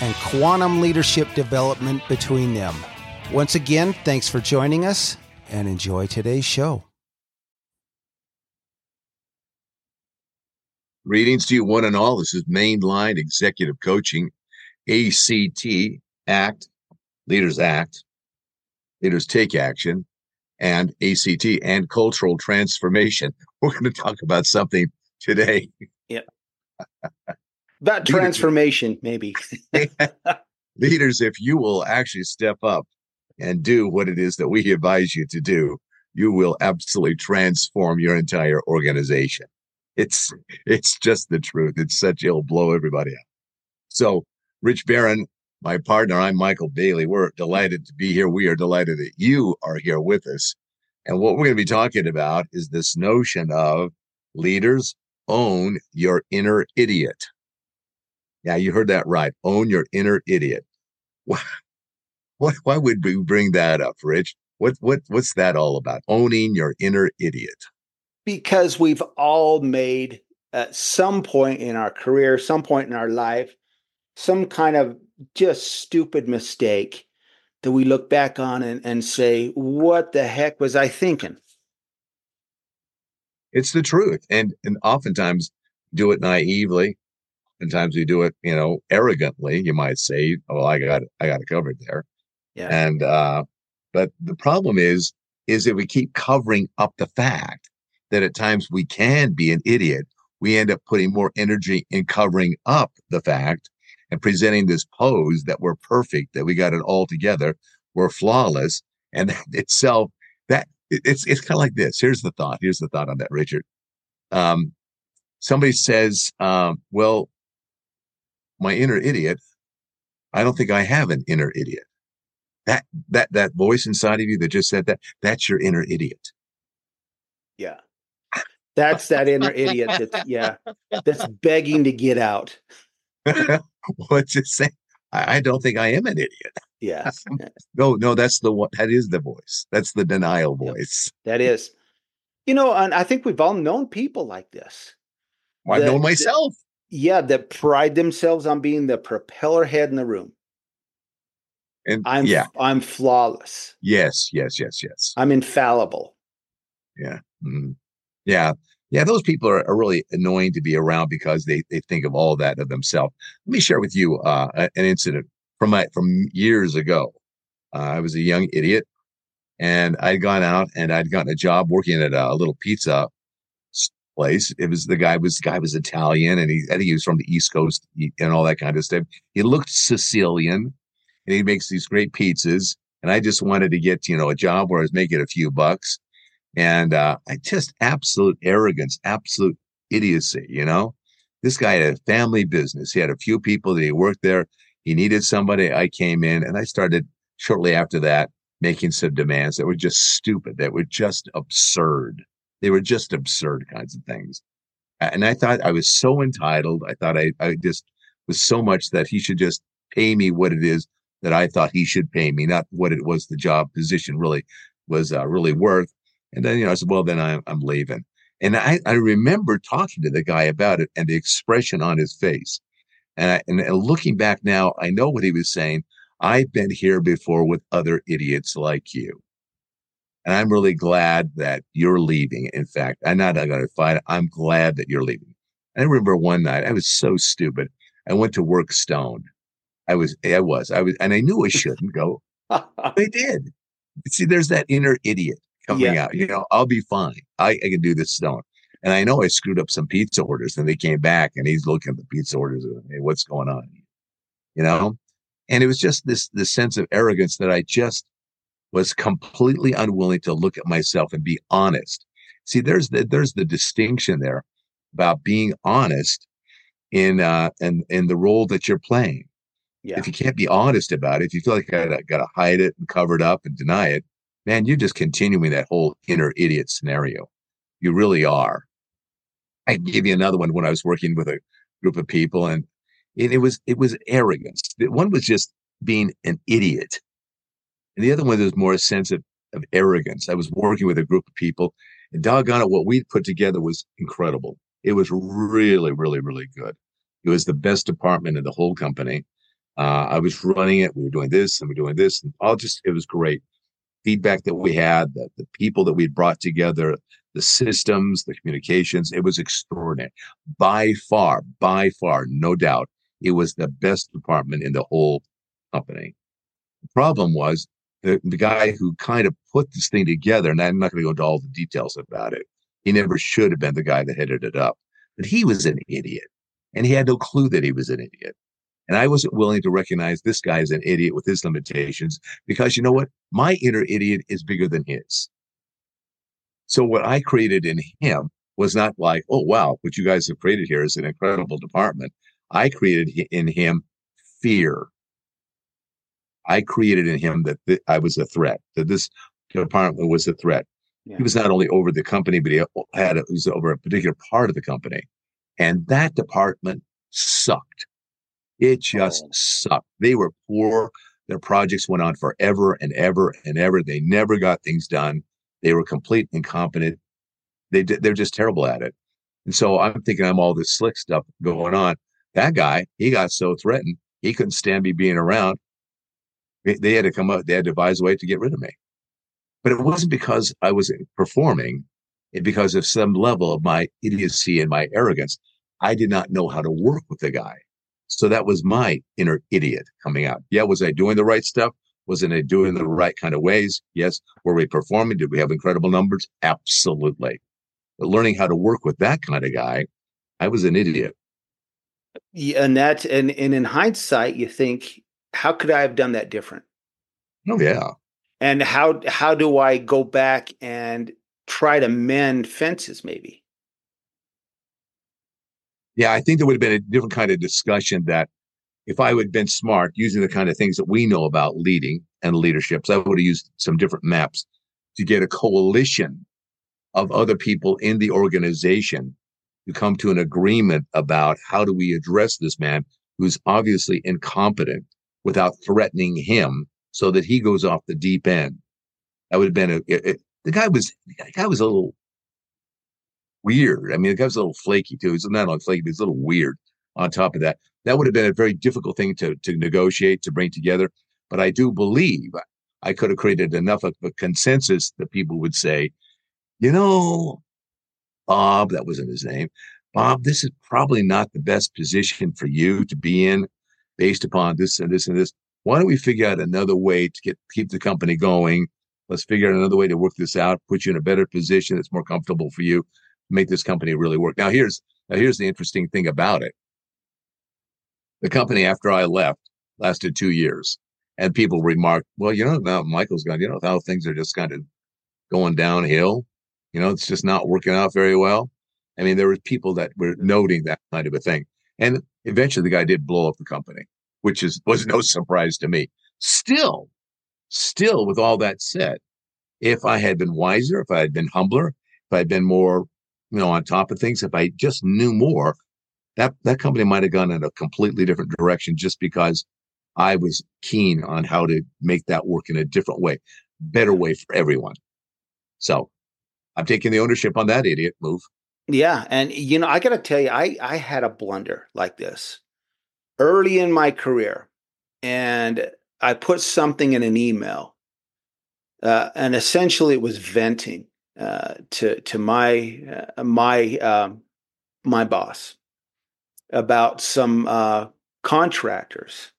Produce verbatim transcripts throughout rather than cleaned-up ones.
and quantum leadership development between them. Once again, thanks for joining us and enjoy today's show. Greetings to you one and all. This is Mainline Executive Coaching, A C T, ACT, Leaders Act, Leaders Take Action, and A C T, and Cultural Transformation. We're going to talk about something today. Yep. About transformation, maybe. Leaders, if you will actually step up and do what it is that we advise you to do, you will absolutely transform your entire organization. It's it's just the truth. It's such, it'll blow everybody up. So, Rich Baron, my partner, I'm Michael Bailey. We're delighted to be here. We are delighted that you are here with us. And what we're going to be talking about is this notion of leaders own your inner idiot. Yeah, you heard that right. Own your inner idiot. Why, what, why would we bring that up, Rich? What, what, what's that all about? Owning your inner idiot. Because we've all made at some point in our career, some point in our life, some kind of just stupid mistake that we look back on and, and say, what the heck was I thinking? It's the truth. And and oftentimes do it naively. Oftentimes we do it, you know, arrogantly, you might say, oh, I got it, I got it covered there. Yeah. And uh, but the problem is, is that we keep covering up the fact that at times we can be an idiot. We end up putting more energy in covering up the fact and presenting this pose that we're perfect, that we got it all together, we're flawless. And that itself, that it's it's kind of like this. Here's the thought. Here's the thought on that, Richard. Um, somebody says, um, well, my inner idiot, I don't think I have an inner idiot. That that that voice inside of you that just said that, that's your inner idiot. Yeah. That's that inner idiot that's, yeah, that's begging to get out. What's it saying? I, I don't think I am an idiot. Yeah. No, no, that's the one. That is the voice. That's the denial voice. Yep. That is. You know, and I think we've all known people like this. Well, I've known myself. That, yeah, that pride themselves on being the propeller head in the room. And I'm, yeah. I'm flawless. Yes, yes, yes, yes. I'm infallible. Yeah. Mm-hmm. Yeah. Yeah. Those people are, are really annoying to be around because they, they think of all that of themselves. Let me share with you uh, an incident from my, from years ago. Uh, I was a young idiot and I'd gone out and I'd gotten a job working at a little pizza place. It was the guy was, the guy was Italian and he, I think he was from the East Coast and all that kind of stuff. He looked Sicilian and he makes these great pizzas. And I just wanted to get, you know, a job where I was making a few bucks. And uh, I just absolute arrogance, absolute idiocy, you know. This guy had a family business. He had a few people that he worked there. He needed somebody. I came in and I started shortly after that making some demands that were just stupid, that were just absurd. They were just absurd kinds of things. And I thought I was so entitled. I thought I, I just was so much that he should just pay me what it is that I thought he should pay me, not what it was the job position really was uh, really worth. And then, you know, I said, well, then I'm, I'm leaving. And I, I remember talking to the guy about it and the expression on his face. And, I, and and looking back now, I know what he was saying. I've been here before with other idiots like you. And I'm really glad that you're leaving. In fact, I'm not going to fight. I'm glad that you're leaving. I remember one night, I was so stupid. I went to work stoned. I was, I was, I was, and I knew I shouldn't go. I did. See, there's that inner idiot coming yeah. out. You know, I'll be fine. I, I can do this stone. And I know I screwed up some pizza orders, and they came back, and he's looking at the pizza orders and, hey, what's going on? You know? And it was just this, this sense of arrogance that I just was completely unwilling to look at myself and be honest. See, there's the, there's the distinction there about being honest in, uh, in, in the role that you're playing. Yeah. If you can't be honest about it, if you feel like I got to hide it and cover it up and deny it, man, you're just continuing that whole inner idiot scenario. You really are. I can give you another one when I was working with a group of people, and it, it was it was arrogance. One was just being an idiot. And the other one was more a sense of, of arrogance. I was working with a group of people, and doggone it, what we put together was incredible. It was really, really, really good. It was the best department in the whole company. Uh, I was running it. We were doing this and we were doing this, and all just, it was great. Feedback that we had, the, the people that we brought together, the systems, the communications, it was extraordinary. By far, by far, no doubt, it was the best department in the whole company. The problem was the, the guy who kind of put this thing together, and I'm not going to go into all the details about it. He never should have been the guy that headed it up. But he was an idiot, and he had no clue that he was an idiot. And I wasn't willing to recognize this guy as an idiot with his limitations, because you know what? My inner idiot is bigger than his. So what I created in him was not like, oh, wow, what you guys have created here is an incredible department. I created in him fear. I created in him that th- I was a threat, that this department was a threat. Yeah. He was not only over the company, but he had a, he was over a particular part of the company. And that department sucked. It just sucked. They were poor. Their projects went on forever and ever and ever. They never got things done. They were complete incompetent. They did, they're just terrible at it. And so I'm thinking I'm all this slick stuff going on. That guy, he got so threatened, he couldn't stand me being around. They had to come up. They had to devise a way to get rid of me. But it wasn't because I was performing. It because of some level of my idiocy and my arrogance. I did not know how to work with the guy. So that was my inner idiot coming out. Yeah, was I doing the right stuff? Wasn't I doing the right kind of ways? Yes. Were we performing? Did we have incredible numbers? Absolutely. But learning how to work with that kind of guy, I was an idiot. Yeah, and that's and, and in hindsight, you think, how could I have done that different? Oh yeah. And how how do I go back and try to mend fences, maybe? Yeah, I think there would have been a different kind of discussion that if I would have been smart using the kind of things that we know about leading and leaderships, I would have used some different maps to get a coalition of other people in the organization to come to an agreement about how do we address this man who's obviously incompetent without threatening him so that he goes off the deep end. That would have been a, it, it, the guy was the guy was a little weird. I mean, the guy was a little flaky too. He's not only flaky, but he's a little weird on top of that. That would have been a very difficult thing to, to negotiate, to bring together. But I do believe I could have created enough of a consensus that people would say, you know, Bob, that wasn't his name. Bob, this is probably not the best position for you to be in based upon this and this and this. Why don't we figure out another way to get keep the company going? Let's figure out another way to work this out, put you in a better position that's more comfortable for you. Make this company really work. Now here's now here's the interesting thing about it. The company after I left lasted two years, and people remarked, "Well, you know, now Michael's gone. You know how things are just kind of going downhill. You know, it's just not working out very well." I mean, there were people that were noting that kind of a thing, and eventually the guy did blow up the company, which is was no surprise to me. Still, still, with all that said, if I had been wiser, if I had been humbler, if I had been more you know, on top of things, if I just knew more, that, that company might have gone in a completely different direction just because I was keen on how to make that work in a different way, better way for everyone. So I'm taking the ownership on that idiot move. Yeah. And, you know, I got to tell you, I, I had a blunder like this early in my career, and I put something in an email uh, and essentially it was venting. Uh, to to my uh, my um, my boss about some uh, contractors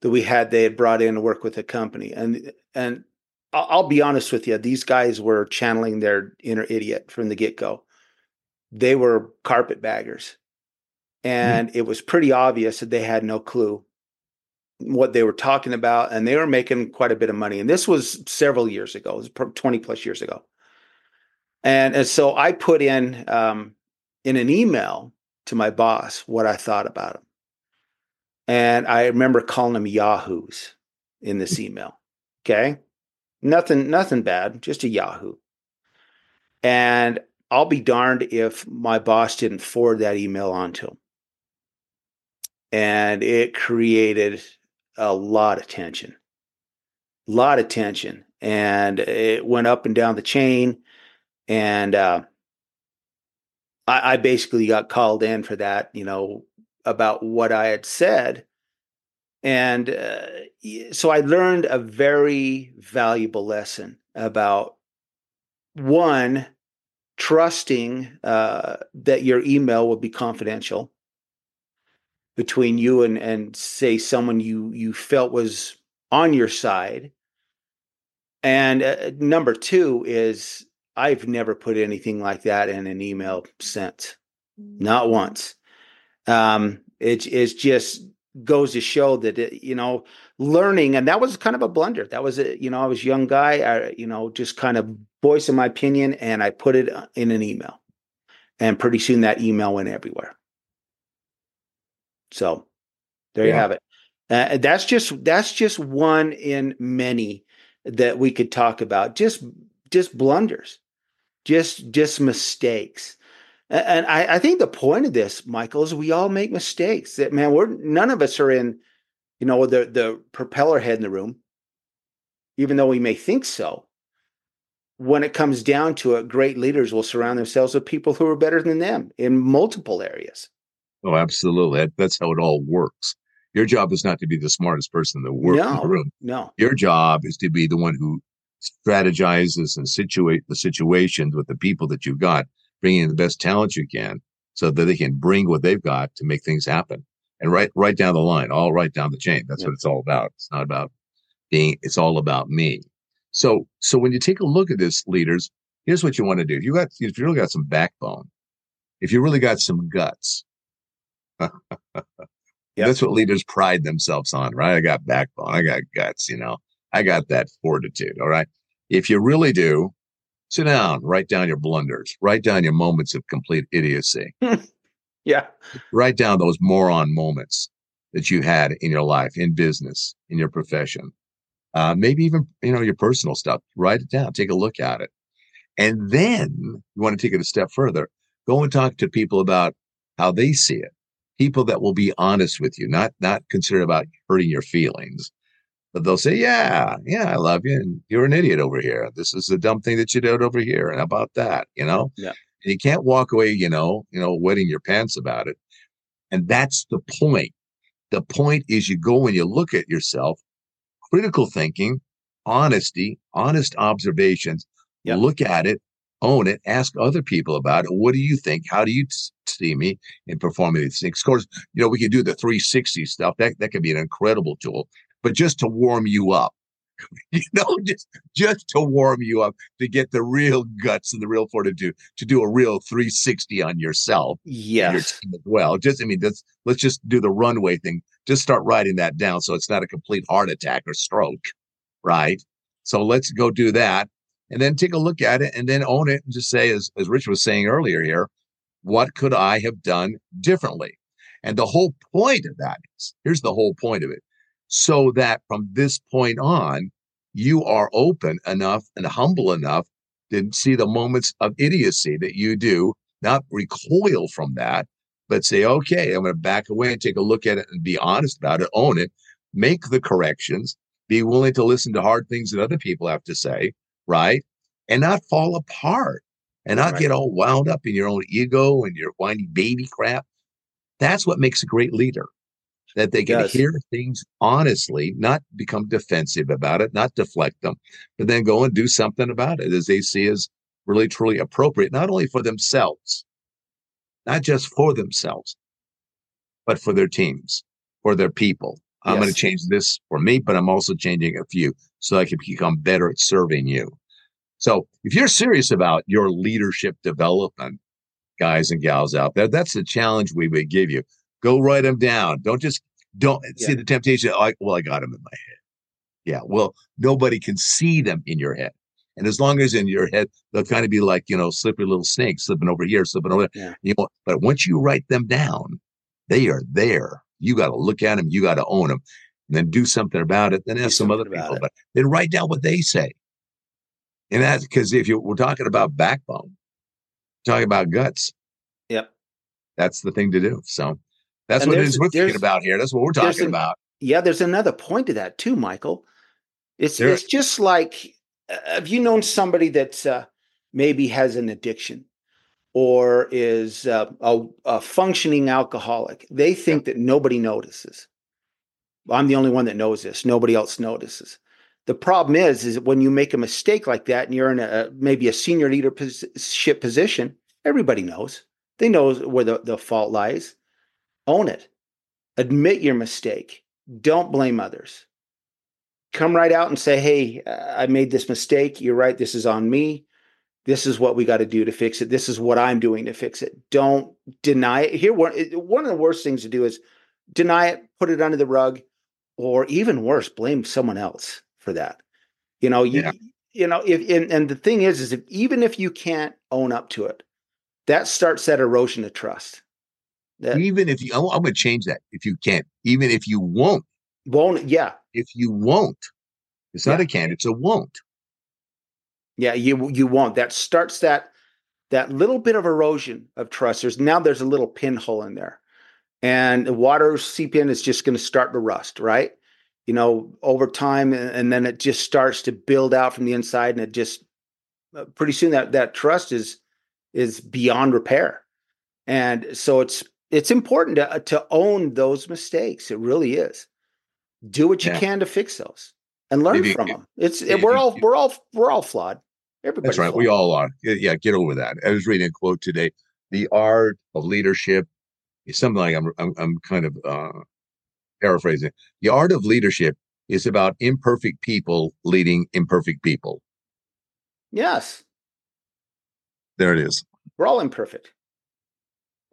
that we had, they had brought in to work with the company. And, and I'll, I'll be honest with you, these guys were channeling their inner idiot from the get-go. They were carpetbaggers. And mm-hmm. it was pretty obvious that they had no clue what they were talking about. And they were making quite a bit of money. And this was several years ago. It was twenty plus years ago. And, and so I put in, um, in an email to my boss, what I thought about him. And I remember calling them yahoos in this email. Okay. Nothing, nothing bad, just a yahoo. And I'll be darned if my boss didn't forward that email on to him. And it created a lot of tension, a lot of tension. And it went up and down the chain. And uh, I, I basically got called in for that, you know, about what I had said. And uh, so I learned a very valuable lesson about, one, trusting uh, that your email will be confidential between you and, and say, someone you, you felt was on your side. And uh, number two is I've never put anything like that in an email since, not once. Um, it, it just goes to show that, it, you know, learning, and that was kind of a blunder. That was, a, you know, I was a young guy, I, you know, just kind of voicing my opinion, and I put it in an email, and pretty soon that email went everywhere. So there yeah. you have it. Uh, that's just, that's just one in many that we could talk about. Just, just blunders, just, just mistakes. And I, I think the point of this, Michael, is we all make mistakes. That man, we're none of us are in, you know, the the propeller head in the room, even though we may think so. When it comes down to it, great leaders will surround themselves with people who are better than them in multiple areas. Oh, absolutely. That, that's how it all works. Your job is not to be the smartest person in the world no, in the room. No, your job is to be the one who strategizes and situate the situations with the people that you've got, bringing in the best talent you can so that they can bring what they've got to make things happen. And right, right down the line, all right down the chain. That's yeah. what it's all about. It's not about being, it's all about me. So, so when you take a look at this, leaders, here's what you want to do. If you got, if you really got some backbone, if you really got some guts, yep. that's what leaders pride themselves on, right? I got backbone. I got guts, you know, I got that fortitude. All right. If you really do, sit down, write down your blunders, write down your moments of complete idiocy. yeah. Write down those moron moments that you had in your life, in business, in your profession, uh, maybe even, you know, your personal stuff. Write it down, take a look at it. And then you want to take it a step further. Go and talk to people about how they see it. People that will be honest with you, not, not concerned about hurting your feelings. But they'll say, yeah, yeah, I love you. And you're an idiot over here. This is a dumb thing that you did over here. And about that, you know, yeah. And you can't walk away, you know, you know, wetting your pants about it. And that's the point. The point is you go and you look at yourself, critical thinking, honesty, honest observations, yeah. look at it, own it, ask other people about it. What do you think? How do you t- see me in performing these things? Of course, you know, we can do the three sixty stuff. That, that could be an incredible tool. But just to warm you up, you know, just just to warm you up, to get the real guts and the real fortitude to do a real three sixty on yourself. Yes. Your team as well. Just, I mean, that's, let's just do the runway thing. Just start writing that down so it's not a complete heart attack or stroke, right? So let's go do that and then take a look at it and then own it and just say, as, as Rich was saying earlier here, what could I have done differently? And the whole point of that is, here's the whole point of it. So that from this point on, you are open enough and humble enough to see the moments of idiocy that you do, not recoil from that, but say, okay, I'm going to back away and take a look at it and be honest about it, own it, make the corrections, be willing to listen to hard things that other people have to say, right? And not fall apart and not right. get all wound up in your own ego and your whiny baby crap. That's what makes a great leader. That they can yes. hear things honestly, not become defensive about it, not deflect them, but then go and do something about it as they see as really, truly appropriate, not only for themselves, not just for themselves, but for their teams, for their people, I'm yes. going to change this for me, but I'm also changing it for you so I can become better at serving you. So if you're serious about your leadership development, guys and gals out there, that's the challenge we would give you. Go write them down. Don't just, don't yeah. see the temptation. Oh, I, well, I got them in my head. Yeah. Well, nobody can see them in your head. And as long as in your head, they'll kind of be like, you know, slippery little snakes slipping over here, slipping over there. Yeah. You know, but once you write them down, they are there. You got to look at them. You got to own them and then do something about it. Then ask some other people about it. Then write down what they say. And that's because if you we're talking about backbone, talking about guts. Yep. That's the thing to do. So that's and what it is we're thinking about here. That's what we're talking an, about. Yeah. There's another point to that too, Michael. It's there's, it's just like, uh, have you known somebody that's uh, maybe has an addiction or is uh, a, a functioning alcoholic? They think yeah. that nobody notices. Well, I'm the only one that knows this. Nobody else notices. The problem is, is when you make a mistake like that and you're in a maybe a senior leadership position, everybody knows. They know where the, the fault lies. Own it. Admit your mistake. Don't blame others. Come right out and say, hey, I made this mistake. You're right. This is on me. This is what we got to do to fix it. This is what I'm doing to fix it. Don't deny it. Here, one, one of the worst things to do is deny it, put it under the rug, or even worse, blame someone else for that. You know, you, yeah. you know, if, and, and the thing is, is if, even if you can't own up to it, that starts that erosion of trust. That, even if you, I'm going to change that. If you can't, even if you won't, won't. Yeah. If you won't, it's yeah. not a can't, it's a won't. Yeah. You, you won't. That starts that, that little bit of erosion of trust. There's now there's a little pinhole in there and the water seep in is just going to start to rust. Right. You know, over time, and then it just starts to build out from the inside, and it just uh, pretty soon that that trust is is beyond repair. And so it's it's important to uh, to own those mistakes. It really is. Do what you yeah. can to fix those and learn Maybe, from it, them. It's it, we're all we're all we're all flawed. Everybody's that's right. Flawed. We all are. Yeah, get over that. I was reading a quote today: "The art of leadership is something like I'm I'm, I'm kind of." Uh, Paraphrasing, the art of leadership is about imperfect people leading imperfect people. Yes. There it is. We're all imperfect.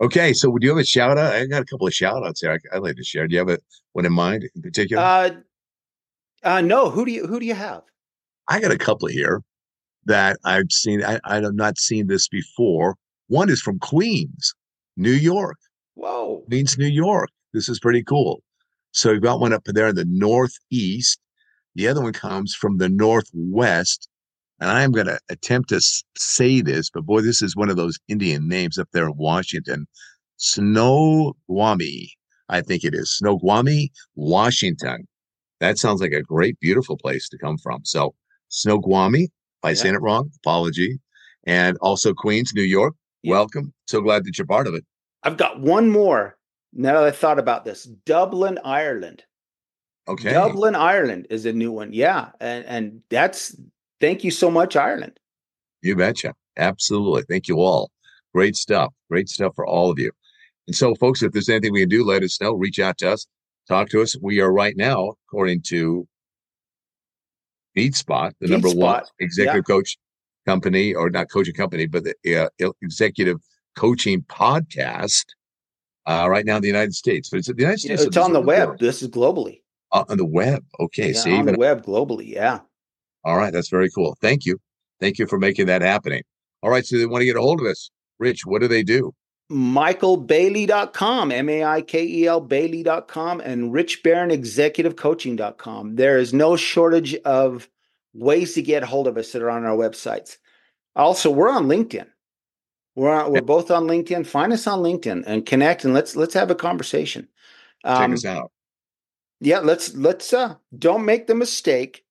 Okay. So would you have a shout out? I got a couple of shout outs here I'd like to share. Do you have a, one in mind in particular? Uh, uh, no. Who do you, who do you have? I got a couple here that I've seen. I, I have not seen this before. One is from Queens, New York. Whoa. Queens, New York. This is pretty cool. So we've got one up there in the northeast. The other one comes from the northwest. And I'm going to attempt to say this, but boy, this is one of those Indian names up there in Washington. Snoqualmie, I think it is. Snoqualmie, Washington. That sounds like a great, beautiful place to come from. So Snoqualmie, if I yeah. said it wrong, apology. And also Queens, New York. Yeah. Welcome. So glad that you're part of it. I've got one more. Now that I thought about this, Dublin, Ireland. Okay. Dublin, Ireland is a new one. Yeah. And and that's, thank you so much, Ireland. You betcha. Absolutely. Thank you all. Great stuff. Great stuff for all of you. And so, folks, if there's anything we can do, let us know. Reach out to us. Talk to us. We are right now, according to FeedSpot, the FeedSpot. number one executive yeah. coach company, or not coaching company, but the uh, executive coaching podcast. Uh, right now in the United States. But it's the United States. It's on the web. This is globally. Uh, on the web. Okay. Yeah, see, on even... the web globally. Yeah. All right. That's very cool. Thank you. Thank you for making that happening. All right. So they want to get a hold of us. Rich, what do they do? Michael Bailey dot com, M A I K E L Bailey dot com, and rich baron executive coaching dot com. There is no shortage of ways to get hold of us that are on our websites. Also, we're on LinkedIn. We're on, we're both on LinkedIn. Find us on LinkedIn and connect, and let's let's have a conversation. Um, Check us out. Yeah, let's let's uh, don't make the mistake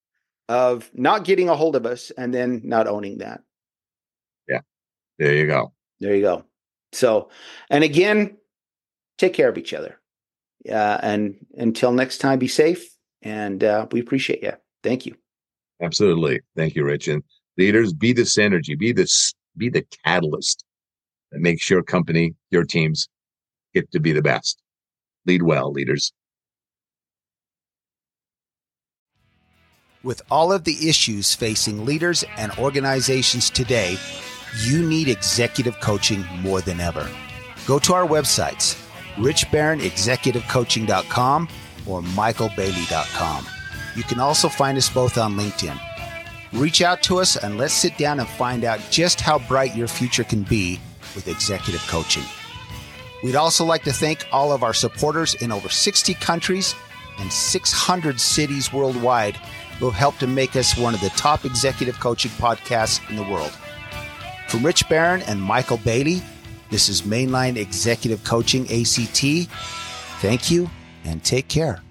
of not getting a hold of us and then not owning that. Yeah, there you go. There you go. So, and again, take care of each other. Uh, and until next time, be safe, and uh, we appreciate you. Thank you. Absolutely, thank you, Rich. And leaders, be this energy, be this, be the catalyst. And makes your company, your teams get to be the best. Lead well, leaders. With all of the issues facing leaders and organizations today, you need executive coaching more than ever. Go to our websites, rich baron executive coaching dot com or michael bailey dot com. You can also find us both on LinkedIn. Reach out to us and let's sit down and find out just how bright your future can be with executive coaching. We'd also like to thank all of our supporters in over sixty countries and six hundred cities worldwide who have helped to make us one of the top executive coaching podcasts in the world. From Rich Baron and Michael Bailey, this is Mainline Executive Coaching A C T. Thank you and take care.